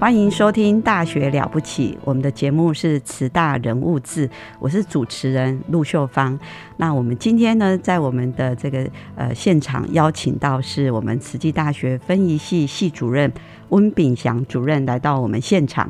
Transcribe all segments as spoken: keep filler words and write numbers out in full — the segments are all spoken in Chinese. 欢迎收听《大学了不起》，我们的节目是慈大人物志，我是主持人陆秀芳。那我们今天呢，在我们的这个呃现场邀请到是我们慈济大学分仪系系主任温秉祥主任来到我们现场。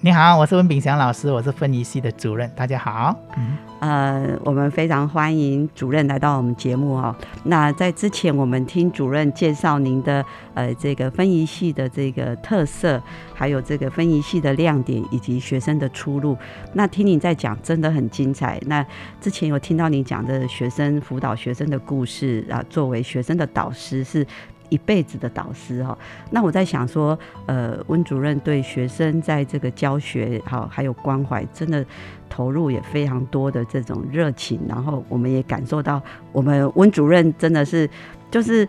你好，我是温秉祥老师，我是分仪系的主任，大家好。嗯呃，我们非常欢迎主任来到我们节目哦。那在之前我们听主任介绍您的呃这个分仪系的这个特色，还有这个分仪系的亮点以及学生的出路。那听您在讲真的很精彩。那之前有听到您讲的学生辅导学生的故事啊，作为学生的导师是一辈子的导师哦。那我在想说，呃，温主任对学生在这个教学好还有关怀真的投入也非常多的这种热情，然后我们也感受到我们温主任真的是就是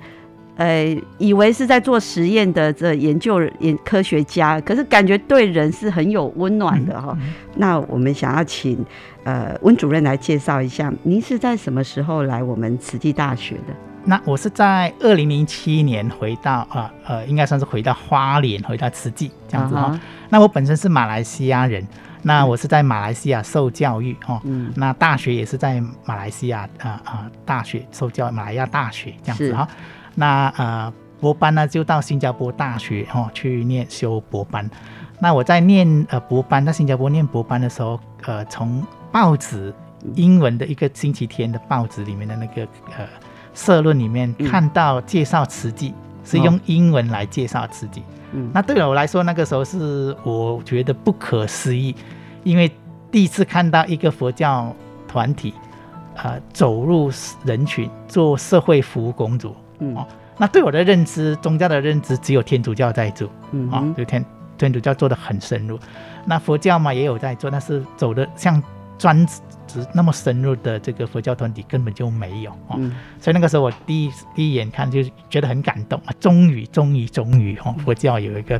呃，以为是在做实验的这研究科学家，可是感觉对人是很有温暖的哈、哦嗯嗯。那我们想要请呃温主任来介绍一下，您是在什么时候来我们慈济大学的？那我是在二零零七年回到呃呃，应该算是回到花莲，回到慈济这样子哈、哦。Uh-huh. 那我本身是马来西亚人，那我是在马来西亚受教育哈、哦嗯。那大学也是在马来西亚啊啊大学受教育，马来西亚大学这样子哈、哦。那呃博班呢就到新加坡大学哈、哦、去念修博班。那我在念呃博班，在新加坡念博班的时候，呃从报纸英文的一个星期天的报纸里面的那个呃。社论里面看到介绍慈济、嗯、是用英文来介绍慈济、嗯、那对我来说那个时候是我觉得不可思议，因为第一次看到一个佛教团体、呃、走入人群做社会服务工作、嗯哦、那对我的认知宗教的认知只有天主教在做、嗯哦、就 天, 天主教做得很深入，那佛教嘛也有在做，但是走得像专职那么深入的这个佛教团体根本就没有、哦嗯、所以那个时候我第 一, 第一眼看就觉得很感动、啊、终于终于终于、哦、佛教有一个、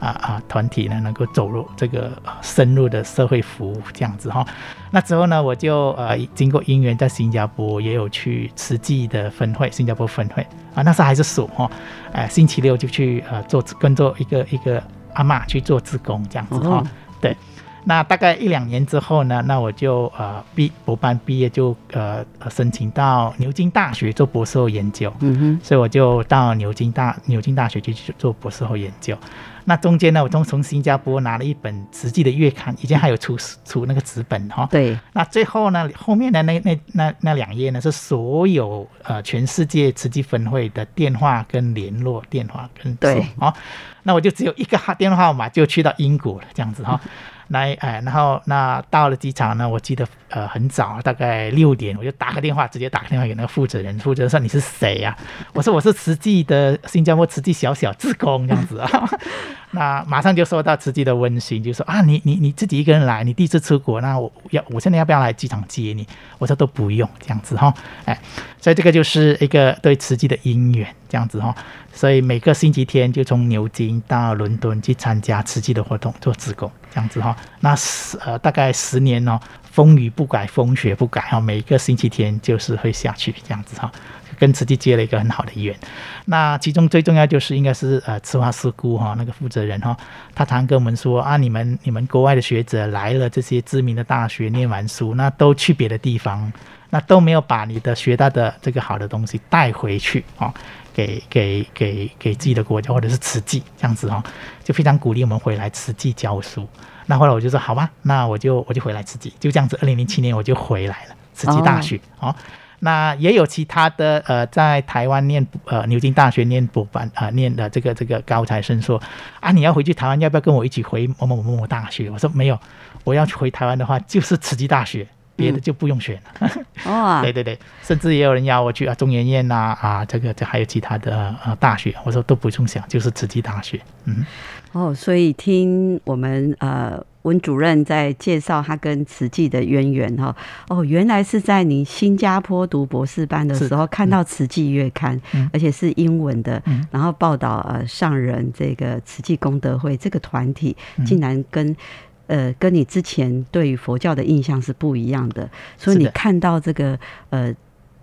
啊啊、团体呢能够走入这个深入的社会服务这样子、哦、那之后呢我就、呃、经过因缘在新加坡也有去慈济的分会，新加坡分会、啊、那时候还是暑、哦呃、星期六就去、呃、做跟做一个一个阿嬷去做志工这样子、哦哦、对，那大概一两年之后呢，那我就呃毕博班毕业就呃申请到牛津大学做博士后研究，嗯哼，所以我就到牛津大牛津大学去做博士后研究。那中间呢，我从新加坡拿了一本慈济的月刊，以前还有 出, 出那个纸本哈、哦。对。那最后呢，后面的那那那那两页呢，是所有呃全世界慈济分会的电话跟联络电话跟对哦。那我就只有一个电话号码，就去到英国了这样子哈、哦。来、哎、然后那到了机场呢，我记得、呃、很早大概六点我就打个电话，直接打个电话给那个负责人，负责人说你是谁啊？我说我是慈济的新加坡慈济小小志工这样子啊。那马上就收到慈济的温馨，就说啊你你你自己一个人来，你第一次出国，那我要我现在要不要来机场接你？我说都不用这样子哈、哦哎，所以这个就是一个对慈济的因缘这样子哈、哦，所以每个星期天就从牛津到伦敦去参加慈济的活动做志工这样子哈、哦，那、呃、大概十年哦，风雨不改，风雪不改哈、哦，每一个星期天就是会下去这样子哈、哦。跟慈济接了一个很好的缘。那其中最重要就是应该是呃慈华师姑哈那个负责人哈，他常跟我们说啊，你们你们国外的学者来了这些知名的大学念完书，那都去别的地方，那都没有把你的学到的这个好的东西带回去啊。给给给给自己的国家或者是慈济这样子、哦、就非常鼓励我们回来慈济教书。那后来我就说好吧，那我就我就回来慈济，就这样子。二零零七年我就回来了慈济大学、哦哦、那也有其他的呃，在台湾念呃牛津大学念博班啊、呃，念的这个这个高材生说啊，你要回去台湾，要不要跟我一起回某某某某大学？我说没有，我要回台湾的话就是慈济大学。别的就不用选了、嗯哦、对对对，甚至也有人要我去啊中研院啊啊这个这还有其他的、呃、大学，我说都不用想，就是慈济大学。嗯哦，所以听我们呃文主任在介绍他跟慈济的渊源哈，哦，原来是在你新加坡读博士班的时候看到慈济月刊、嗯、而且是英文的、嗯、然后报道呃上人这个慈济功德会这个团体竟然跟、嗯呃，跟你之前对于佛教的印象是不一样的，所以你看到这个呃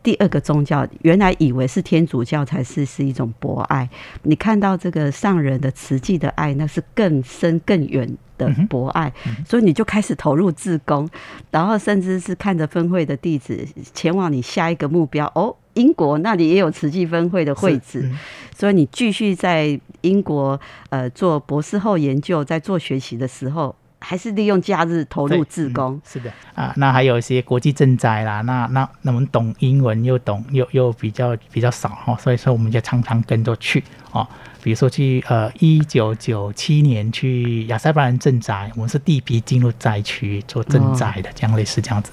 第二个宗教，原来以为是天主教才是是一种博爱，你看到这个上人的慈济的爱，那是更深更远的博爱、嗯嗯、所以你就开始投入志工，然后甚至是看着分会的弟子前往你下一个目标哦，英国那里也有慈济分会的会址、嗯、所以你继续在英国呃做博士后研究，在做学习的时候还是利用假日投入志工、嗯、是的啊。那还有一些国际赈灾啦，那那那我们懂英文又懂又又比较比较少、哦、所以说我们就常常跟着去哦。比如说去呃一九九七年去亚塞拜然赈灾，我们是第一批进入灾区做赈灾的、哦，这样类似这样子。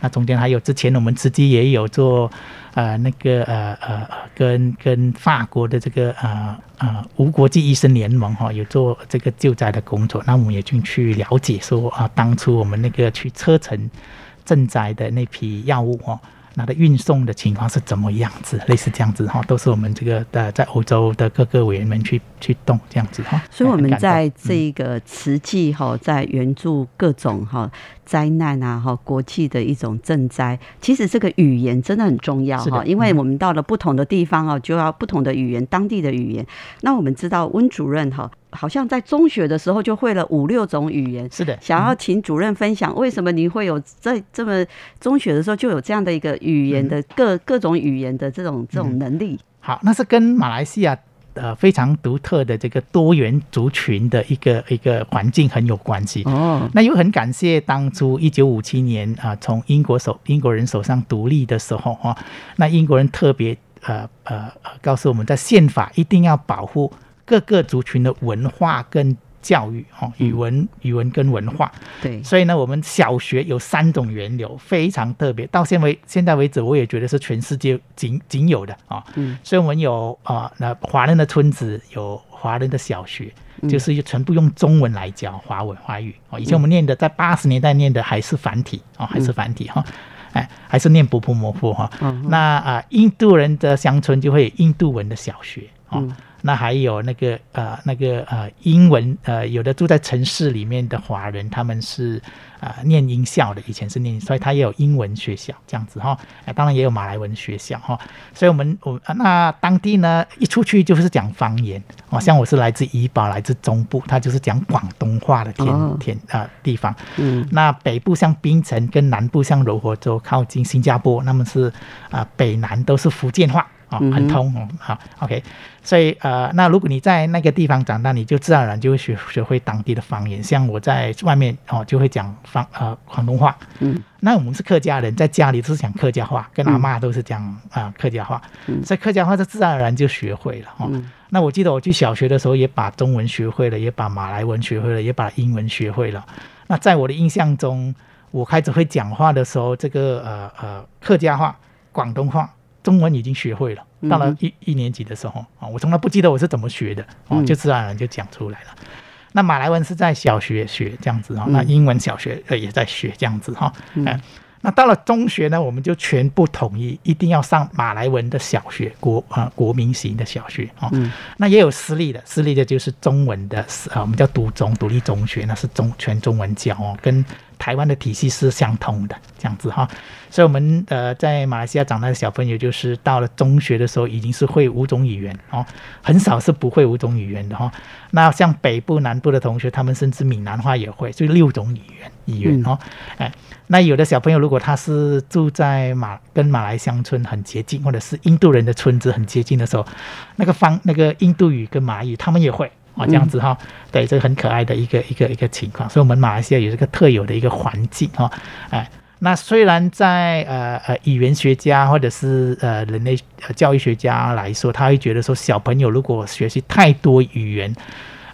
那中间还有之前我们慈济也有做呃那个呃呃跟跟法国的这个呃呃无国际医生联盟哈、哦、有做这个救灾的工作，那我们也进去了解说啊、呃、当初我们那个去车臣赈灾的那批药物哦，那的运送的情况是怎么样子，类似这样子哈、哦，都是我们这个呃在欧洲的各个委员们去去动这样子哈、哦。所以我们在这个慈济哈、哦，在援助各种哈、哦。灾难啊，国际的一种赈灾，其实这个语言真的很重要、嗯、因为我们到了不同的地方就要不同的语言，当地的语言。那我们知道温主任好像在中学的时候就会了五六种语言，是的、嗯、想要请主任分享为什么你会有在这么中学的时候就有这样的一个语言的 各,、嗯、各种语言的这种这种能力、嗯、好，那是跟马来西亚呃，非常独特的这个多元族群的一个一个环境很有关系哦。那又很感谢当初一九五七年啊、呃，从英国手英国人手上独立的时候哦，那英国人特别呃呃告诉我们，在宪法一定要保护各个族群的文化跟教育哦，语文语文跟文化。对，所以呢，我们小学有三种源流，非常特别。到现为现在为止，我也觉得是全世界仅仅有的啊、哦。嗯，所以我们有啊，那、呃、华人的村子有华人的小学，就是全部用中文来教华文华语、哦。以前我们念的，在八十年代念的还是繁体啊、哦，还是繁体哈。哦嗯哎，还是念婆婆摩婆哈、哦嗯。那啊、呃，印度人的乡村就会有印度文的小学啊、哦嗯。那还有那个呃那个呃英文呃，有的住在城市里面的华人，他们是啊、呃、念英校的，以前是念，所以他也有英文学校这样子哈、哦呃。当然也有马来文学校哈、哦。所以我们我那当地呢，一出去就是讲方言哦，像我是来自怡保，来自中部，他就是讲广东话的天天啊、呃、地方。嗯。那北部像槟城，跟南部像柔佛州。靠近新加坡，那么是啊、呃、北南都是福建话啊、哦，很通哦。好 ，OK， 所以呃，那如果你在那个地方长大，你就自然而然就会学学会当地的方言。像我在外面哦，就会讲方呃广东话。嗯，那我们是客家人，在家里都是讲客家话，跟阿嬷都是讲啊、呃、客家话，所以客家话就自然而然就学会了哦。嗯那我记得我去小学的时候也把中文学会了，也把马来文学会了，也把英文学会了。那在我的印象中，我开始会讲话的时候，这个呃呃客家话、广东话、中文已经学会了。到了 一, 一年级的时候啊、哦，我从来不记得我是怎么学的，哦、就自然而然就讲出来了。嗯、那马来文是在小学学这样子哈、哦，那英文小学也在学这样子哈、哦呃嗯。那到了中学呢，我们就全部统一，一定要上马来文的小学，国啊、呃、国民型的小学啊、哦嗯。那也有私立的，私立的就是中文的，呃、我们叫独中独立中学，那是中全中文教哦，跟台湾的体系是相通的这样子哈。所以我们呃在马来西亚长大的小朋友，就是到了中学的时候已经是会五种语言哦，很少是不会五种语言的哈、哦。那像北部南部的同学，他们甚至闽南话也会，所以六种语言语言哦、嗯哎。那有的小朋友如果他是住在马跟马来乡村很接近，或者是印度人的村子很接近的时候，那个方那个印度语跟马来语他们也会。哦，这样子哈，对，这个很可爱的一个一个一个情况，所以我们马来西亚有这个特有的一个环境哈、哦，哎，那虽然在呃呃语言学家或者是呃人类教育学家来说，他会觉得说小朋友如果学习太多语言，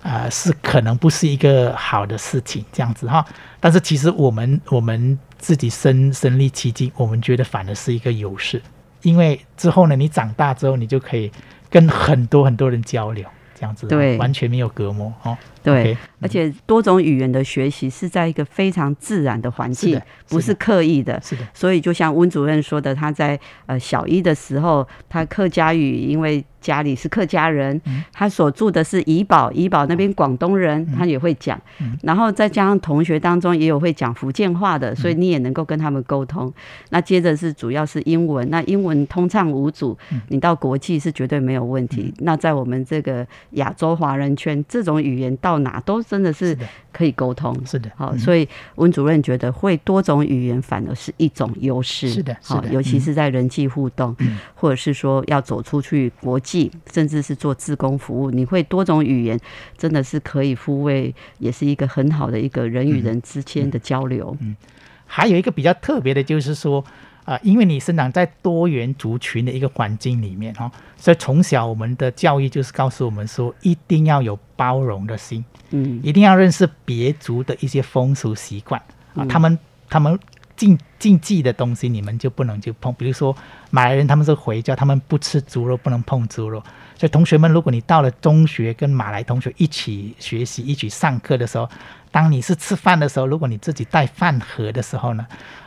呃是可能不是一个好的事情这样子哈、哦，但是其实我们我们自己身身历其境，我们觉得反而是一个优势，因为之后呢，你长大之后你就可以跟很多很多人交流。这样子对，完全没有隔膜、哦、对、okay, 而且多种语言的学习是在一个非常自然的环境，是的，不是刻意 的, 是的所以就像温主任说的，他在、呃、小一的时候，他客家语因为家里是客家人、嗯、他所住的是怡保，怡保那边广东人、嗯、他也会讲、嗯、然后再加上同学当中也有会讲福建话的，所以你也能够跟他们沟通、嗯、那接着是主要是英文，那英文通畅无阻、嗯、你到国际是绝对没有问题、嗯、那在我们这个亚洲华人圈，这种语言到哪都真的是可以沟通，是的、嗯哦、所以温主任觉得会多种语言反而是一种优势，是的，是的、哦、尤其是在人际互动、嗯、或者是说要走出去国际，甚至是做志工服务，你会多种语言真的是可以抚慰，也是一个很好的一个人与人之间的交流、嗯嗯、还有一个比较特别的就是说、呃、因为你生长在多元族群的一个环境里面、哦、所以从小我们的教育就是告诉我们说一定要有包容的心、嗯、一定要认识别族的一些风俗习惯、啊嗯、他们他们禁禁忌的东西你们就不能去碰，比如说马来人他们是回教，他们不吃猪肉，不能碰猪肉，所以同学们，如果你到了中学跟马来同学一起学习一起上课的时候，当你是吃饭的时候，如果你自己带饭盒的时候呢，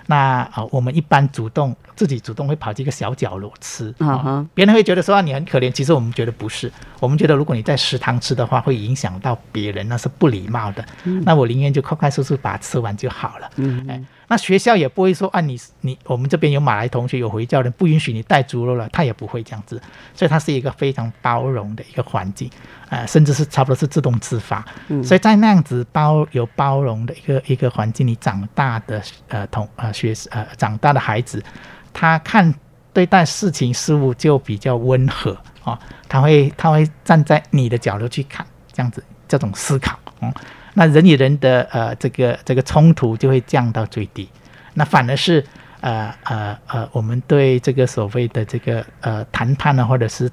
那、呃、我们一般主动自己主动会跑去一个小角落吃、呃、别人会觉得说、啊、你很可怜，其实我们觉得不是，我们觉得如果你在食堂吃的话会影响到别人，那是不礼貌的、嗯、那我宁愿就快快速速把它吃完就好了、嗯哎、那学校也不会说、啊、你你我们这边有马来同学有回教人不允许你带猪肉了，他也不会这样子，所以它是一个非常包容的一个环境、呃、甚至是差不多是自动自发、嗯、所以在那样子包有包容的一个一个环境，你长大的、呃同呃学呃、长大的孩子，他看对待事情事物就比较温和、哦、他会他会站在你的角度去看，这样子这种思考、嗯、那人与人的、呃、这个这个冲突就会降到最低，那反而是呃呃呃我们对这个所谓的这个呃谈判呢，或者是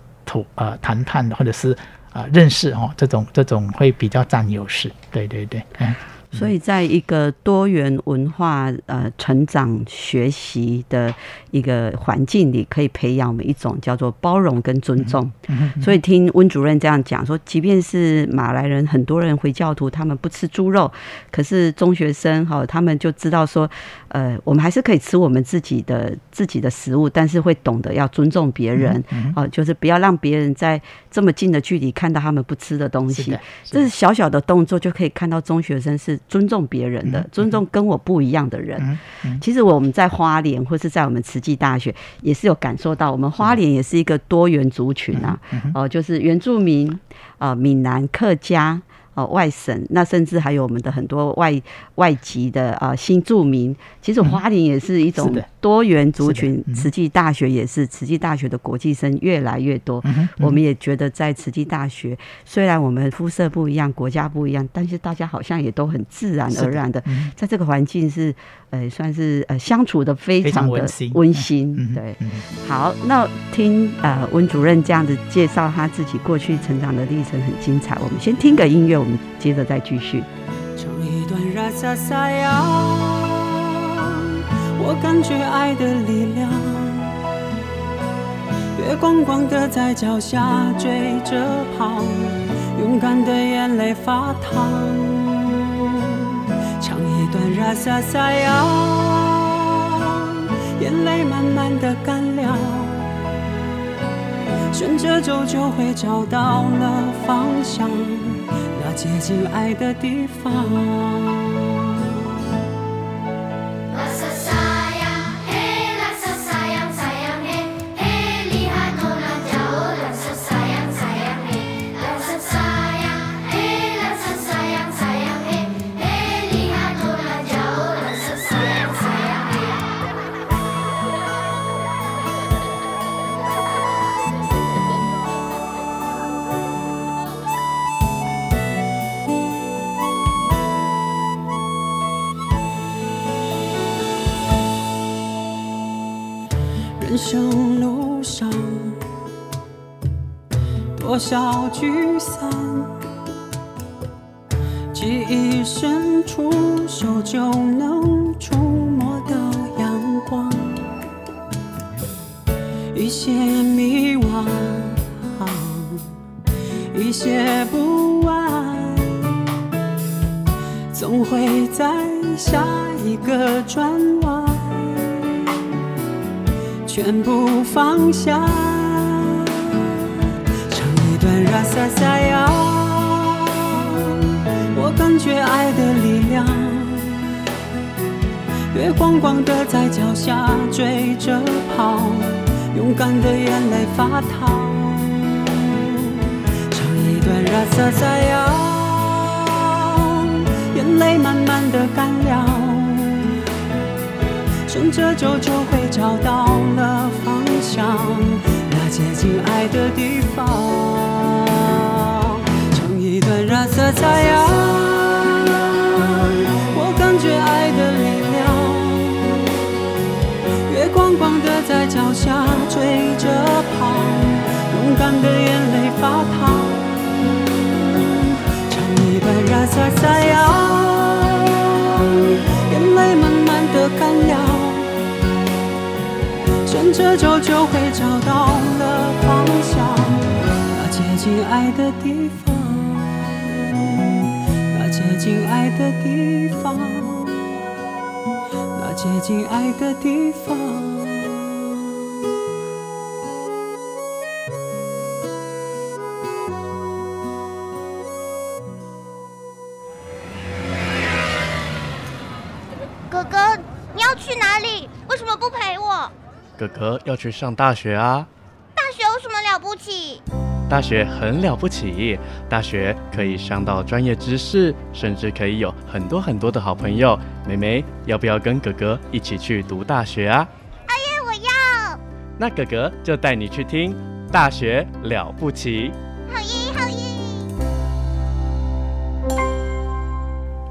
呃谈判或者是呃认识哦，这种这种会比较占优势，对对对、嗯、所以在一个多元文化呃成长学习的一个环境里，可以培养我们一种叫做包容跟尊重、嗯嗯、所以听温主任这样讲说，即便是马来人很多人回教徒他们不吃猪肉，可是中学生、哦、他们就知道说呃，我们还是可以吃我们自己的自己的食物，但是会懂得要尊重别人、嗯嗯呃、就是不要让别人在这么近的距离看到他们不吃的东西，是的，是的，这是小小的动作就可以看到中学生是尊重别人的、嗯、尊重跟我不一样的人、嗯嗯、其实我们在花莲或是在我们慈济大学也是有感受到，我们花莲也是一个多元族群啊，嗯嗯呃、就是原住民、呃、闽南客家呃、外省，那甚至还有我们的很多外外籍的、呃、新住民，其实花莲也是一种多元族群、嗯、慈济大学也是，慈济大学的国际生越来越多、嗯嗯、我们也觉得在慈济大学，虽然我们肤色不一样国家不一样，但是大家好像也都很自然而然 的, 的、嗯、在这个环境是、呃、算是、呃、相处的非常的温馨、嗯、对、嗯嗯、好，那听、呃、温主任这样子介绍他自己过去成长的历程很精彩，我们先听个音乐，我们接着再继续。唱一段拉萨萨呀，我感觉爱的力量，月光光的在脚下追着跑，勇敢的眼泪发烫。唱一段拉萨萨呀，眼泪慢慢的干了，顺着走就会找到了方向，那接近爱的地方。生路上多少聚散，记忆深处手就能触摸的阳光，一些迷惘，一些不安，总会在下一个转弯全部放下。唱一段拉萨萨呀，我感觉爱的力量，月光光的在脚下追着跑，勇敢的眼泪发烫。唱一段拉萨萨呀，眼泪慢慢的干了，顺着走就会找到了方向，那接近爱的地方。唱一段拉萨萨呀，我感觉爱的力量，月光光的在脚下追着跑，勇敢的眼泪发烫。唱一段拉萨萨呀，眼泪慢慢的干了，顺着走就会找到了方向，那接近爱的地方，那接近爱的地方，那接近爱的地方。哥哥要去上大学啊。大学有什么了不起？大学很了不起，大学可以上到专业知识，甚至可以有很多很多的好朋友。妹妹，要不要跟哥哥一起去读大学啊？哎呀，我要。那哥哥就带你去听《大学了不起》。好耶，好耶！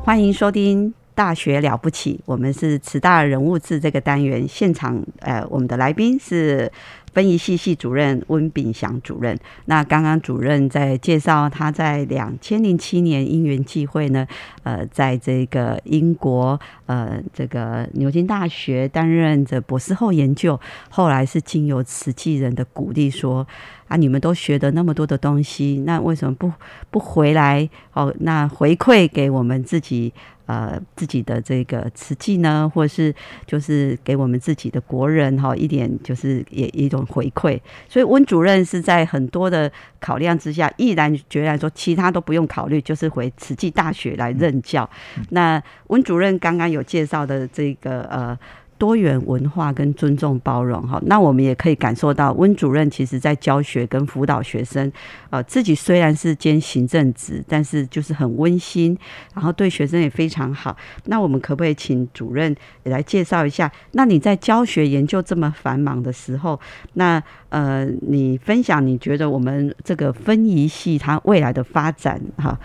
欢迎收听大学了不起，我们是慈大人物志这个单元现场，呃，我们的来宾是分仪系系主任温秉祥主任。那刚刚主任在介绍他在两千零七年因缘际会呢，呃，在这个英国呃这个牛津大学担任着博士后研究，后来是经由慈济人的鼓励说啊，你们都学得那么多的东西，那为什么不不回来哦？那回馈给我们自己。呃，自己的这个慈济呢，或是就是给我们自己的国人哈一点，就是也一种回馈。所以温主任是在很多的考量之下，毅然决然说，其他都不用考虑，就是回慈济大学来任教。嗯、那温主任刚刚有介绍的这个呃多元文化跟尊重包容哈，那我们也可以感受到温主任其实在教学跟辅导学生，呃，自己虽然是兼行政职，但是就是很温馨，然后对学生也非常好。那我们可不可以请主任也来介绍一下？那你在教学研究这么繁忙的时候，那呃，你分享你觉得我们这个分仪系它未来的发展哈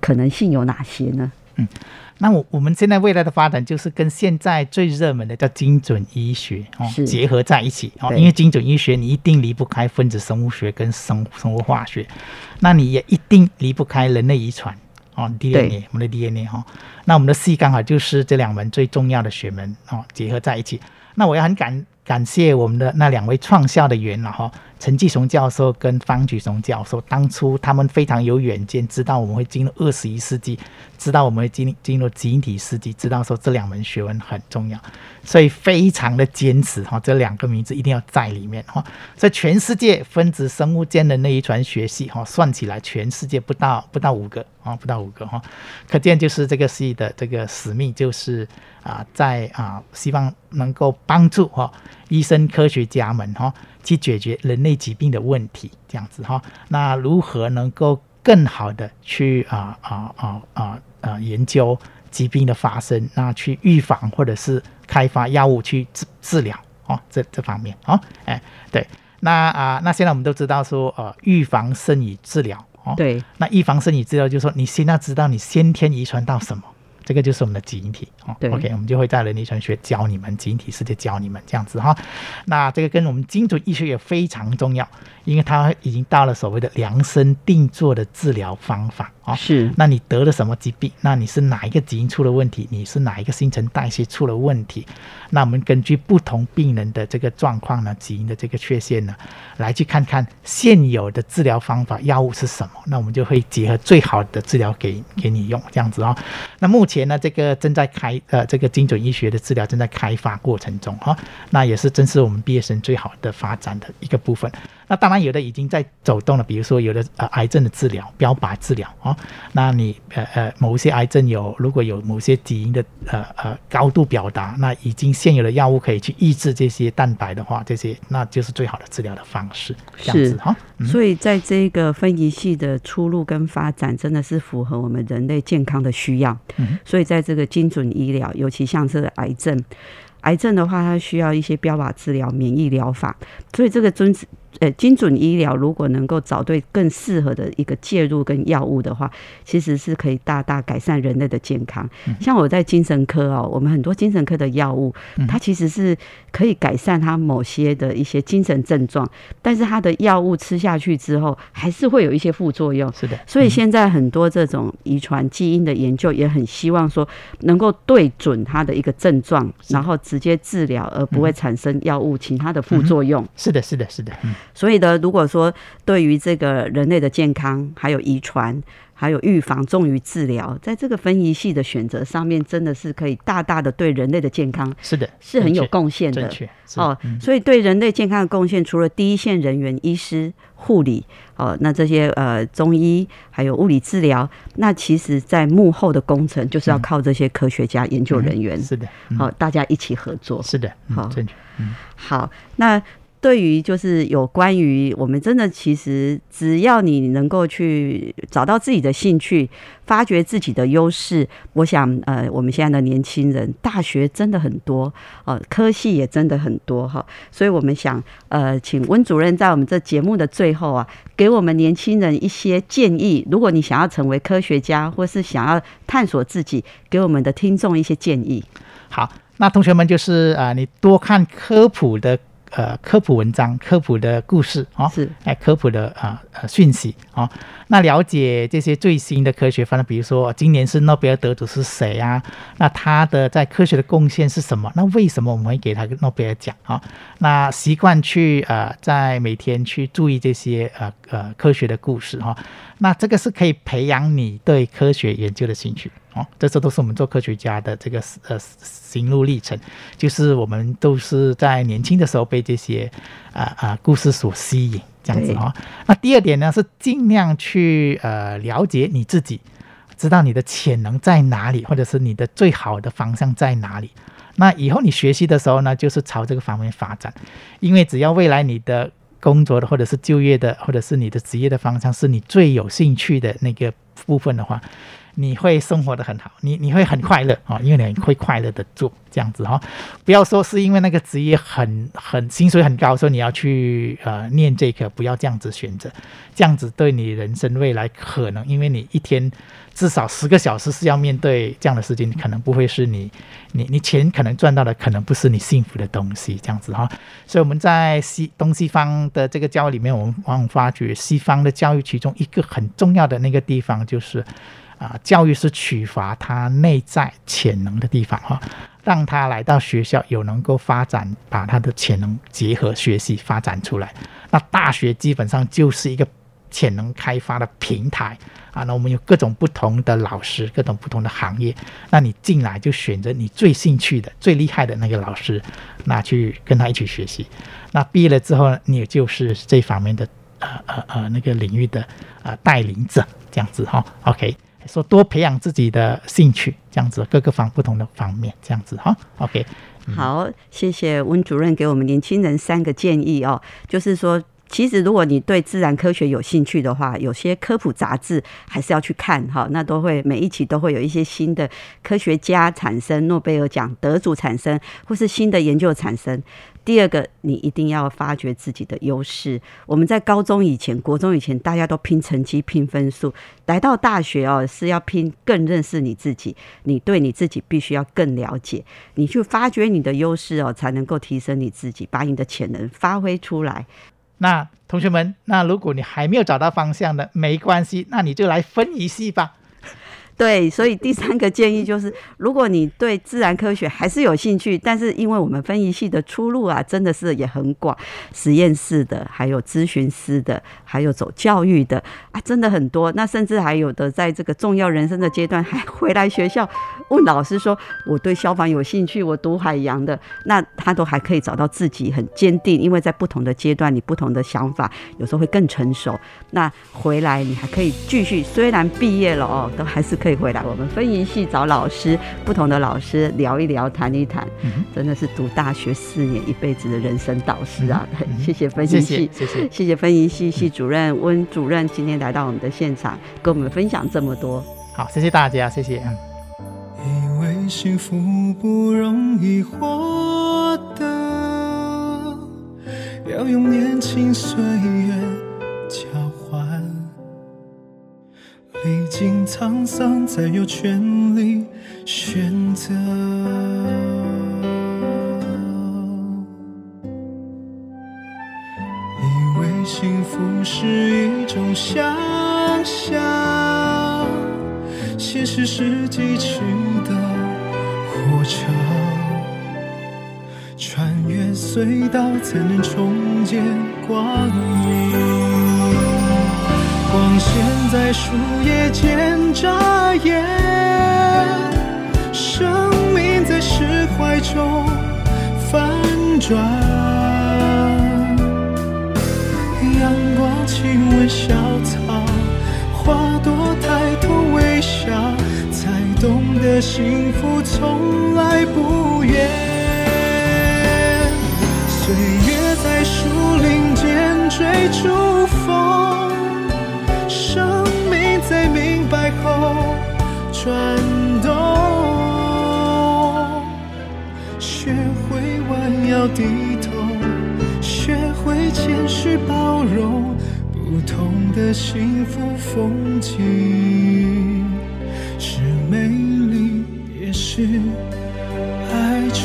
可能性有哪些呢？嗯，那我我们现在未来的发展就是跟现在最热门的叫精准医学、哦、结合在一起、哦、因为精准医学你一定离不开分子生物学跟生物化学，那你也一定离不开人类遗传、哦、D N A， 我们的 D N A、哦、那我们的系刚好就是这两门最重要的学门、哦、结合在一起。那我也很感感谢我们的那两位创校的元老、哦、陈继雄教授跟方举雄教授，当初他们非常有远见，知道我们会进入二十一世纪，知道我们会进入进入集体世纪，知道说这两门学问很重要，所以非常的坚持、哦、这两个名字一定要在里面、哦、所以全世界分子生物间人类遗传学系、哦、算起来全世界不到不到五个、哦、不到五个、哦、可见就是这个系的这个使命就是、呃、在、呃、希望能够帮助、哦医生科学家们、哦、去解决人类疾病的问题这样子、哦、那如何能够更好的去、呃呃呃呃、研究疾病的发生，那去预防或者是开发药物去治疗、哦、这, 这方面、哦哎、对，那、呃、那现在我们都知道说、呃、预防胜于治疗、哦、对，那预防胜于治疗就是说你现在知道你先天遗传到什么，这个就是我们的基因体、哦、OK， 我们就会在人类遗传学教你们基因体世界教你们这样子、哦、那这个跟我们精准医学也非常重要，因为它已经到了所谓的量身定做的治疗方法、哦、是，那你得了什么疾病，那你是哪一个基因出了问题，你是哪一个新陈代谢出了问题，那我们根据不同病人的这个状况呢，基因的这个缺陷呢，来去看看现有的治疗方法药物是什么，那我们就会结合最好的治疗 给, 给你用这样子、哦、那目前呢这个正在开、呃、这个精准医学的治疗正在开发过程中、哦、那也是真是我们毕业生最好的发展的一个部分。那当然有的已经在走动了，比如说有的、呃、癌症的治疗标靶治疗、哦、那你、呃呃、某些癌症有如果有某些基因的、呃呃、高度表达，那已经现有的药物可以去抑制这些蛋白的话，这些那就是最好的治疗的方式这样子、哦嗯、所以在这个分析系的出路跟发展真的是符合我们人类健康的需要、嗯、所以在这个精准医疗，尤其像这个癌症癌症的话，它需要一些标靶治疗、免疫疗法，所以这个尊呃，精准医疗如果能够找对更适合的一个介入跟药物的话，其实是可以大大改善人类的健康。像我在精神科哦，我们很多精神科的药物，它其实是可以改善它某些的一些精神症状，但是它的药物吃下去之后，还是会有一些副作用。是的，所以现在很多这种遗传基因的研究也很希望说，能够对准它的一个症状，然后直接治疗，而不会产生药物其他的副作用。是的，是的，是的。所以呢，如果说对于这个人类的健康，还有遗传，还有预防重于治疗，在这个分析系的选择上面，真的是可以大大的对人类的健康是的是很有贡献的。哦，所以对人类健康的贡献，除了第一线人员、医师、护理，哦，那这些呃中医还有物理治疗，那其实在幕后的工程就是要靠这些科学家、研究人员。是的，好，大家一起合作。是的，好，正确。好，那。对于就是有关于我们真的其实只要你能够去找到自己的兴趣，发掘自己的优势，我想呃我们现在的年轻人大学真的很多、呃、科系也真的很多、哦、所以我们想呃请温主任在我们这节目的最后啊，给我们年轻人一些建议，如果你想要成为科学家或是想要探索自己，给我们的听众一些建议。好，那同学们就是、呃、你多看科普的呃，科普文章、科普的故事、哦、是科普的、呃呃、讯息、哦、那了解这些最新的科学方面，比如说今年是诺贝尔得主是谁啊？那他的在科学的贡献是什么？那为什么我们会给他诺贝尔奖、哦、那习惯去、呃、在每天去注意这些、呃呃、科学的故事、哦、那这个是可以培养你对科学研究的兴趣。哦、这些都是我们做科学家的这个、呃、行路历程，就是我们都是在年轻的时候被这些、呃呃、故事所吸引这样子、哦、那第二点呢是尽量去、呃、了解你自己，知道你的潜能在哪里，或者是你的最好的方向在哪里，那以后你学习的时候呢就是朝这个方面发展，因为只要未来你的工作的或者是就业的或者是你的职业的方向是你最有兴趣的那个部分的话，你会生活得很好， 你, 你会很快乐、哦、因为你会快乐的做这样子、哦、不要说是因为那个职业很很薪水很高，说你要去、呃、念这个，不要这样子选择，这样子对你人生未来可能因为你一天至少十个小时是要面对这样的事情，可能不会是你你你钱可能赚到的，可能不是你幸福的东西这样子、哦、所以我们在西东西方的这个教育里面，我们往往发觉西方的教育其中一个很重要的那个地方就是啊、教育是取伐他内在潜能的地方、哦、让他来到学校有能够发展，把他的潜能结合学习发展出来，那大学基本上就是一个潜能开发的平台啊，那我们有各种不同的老师，各种不同的行业，那你进来就选择你最兴趣的最厉害的那个老师，那去跟他一起学习，那毕业了之后你就是这方面的、呃呃呃、那个领域的、呃、带领者这样子、哦、OK，说多培养自己的兴趣这样子，各个方不同的方面这样子、哦 OK， 嗯、好，谢谢温主任给我们年轻人三个建议哦，就是说其实如果你对自然科学有兴趣的话，有些科普杂志还是要去看，那都会每一期都会有一些新的科学家产生，诺贝尔奖得主产生，或是新的研究产生。第二个，你一定要发掘自己的优势。我们在高中以前、国中以前，大家都拼成绩、拼分数，来到大学哦，是要拼更认识你自己。你对你自己必须要更了解，你去发掘你的优势哦，才能够提升你自己，把你的潜能发挥出来。那同学们，那如果你还没有找到方向的，没关系，那你就来分一析吧。对，所以第三个建议就是，如果你对自然科学还是有兴趣，但是因为我们分析系的出路啊，真的是也很广，实验室的，还有咨询师的，还有走教育的啊，真的很多。那甚至还有的在这个重要人生的阶段，还回来学校问老师说，我对消防有兴趣，我读海洋的，那他都还可以找到自己很坚定，因为在不同的阶段，你不同的想法有时候会更成熟。那回来你还可以继续，虽然毕业了哦，都还是可以。可以回来我们分析系找老师，不同的老师聊一聊谈一谈、嗯、真的是读大学四年一辈子的人生导师啊、嗯、谢谢分析系，谢谢谢谢分析系系主任温主任今天来到我们的现场跟我们分享这么多。好，谢谢大家，谢谢。因为幸福不容易获得，要用年轻岁月交换，历经沧桑才有权利选择。以为幸福是一种想象，现实是崎岖的火车，穿越隧道才能重见光明。光线在树叶间眨眼，生命在释怀中翻转，阳光亲吻小草，花朵抬头微笑，才懂得幸福从来不远。岁月在树林间追逐风，生命在明白后转动，学会弯腰低头，学会谦虚包容，不同的幸福风景，是美丽也是哀愁。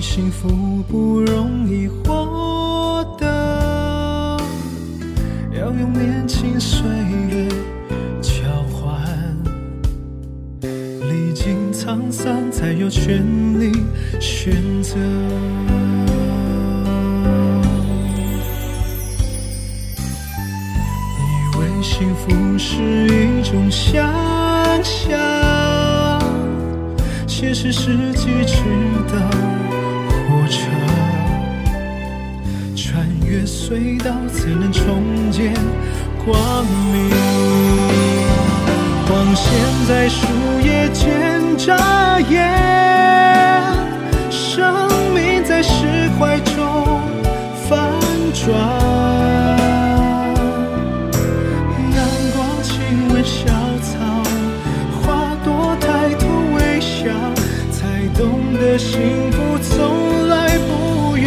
幸福不容易获得，要用年轻岁月交换，历经沧桑才有权利选择。以为幸福是一种想象，现实是崎岖的火车，穿越隧道才能重见光明。光线在树叶间眨眼，生命在释怀中翻转，阳光亲吻小草，花朵抬头微笑，才懂得幸福从来不远。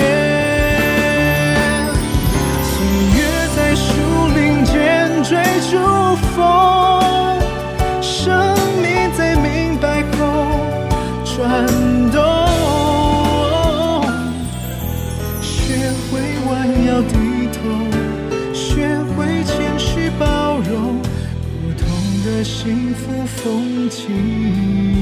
岁月在树林间追逐风，生命在明白后转动，学会弯腰低头，学会谦虚包容，不同的幸福风景，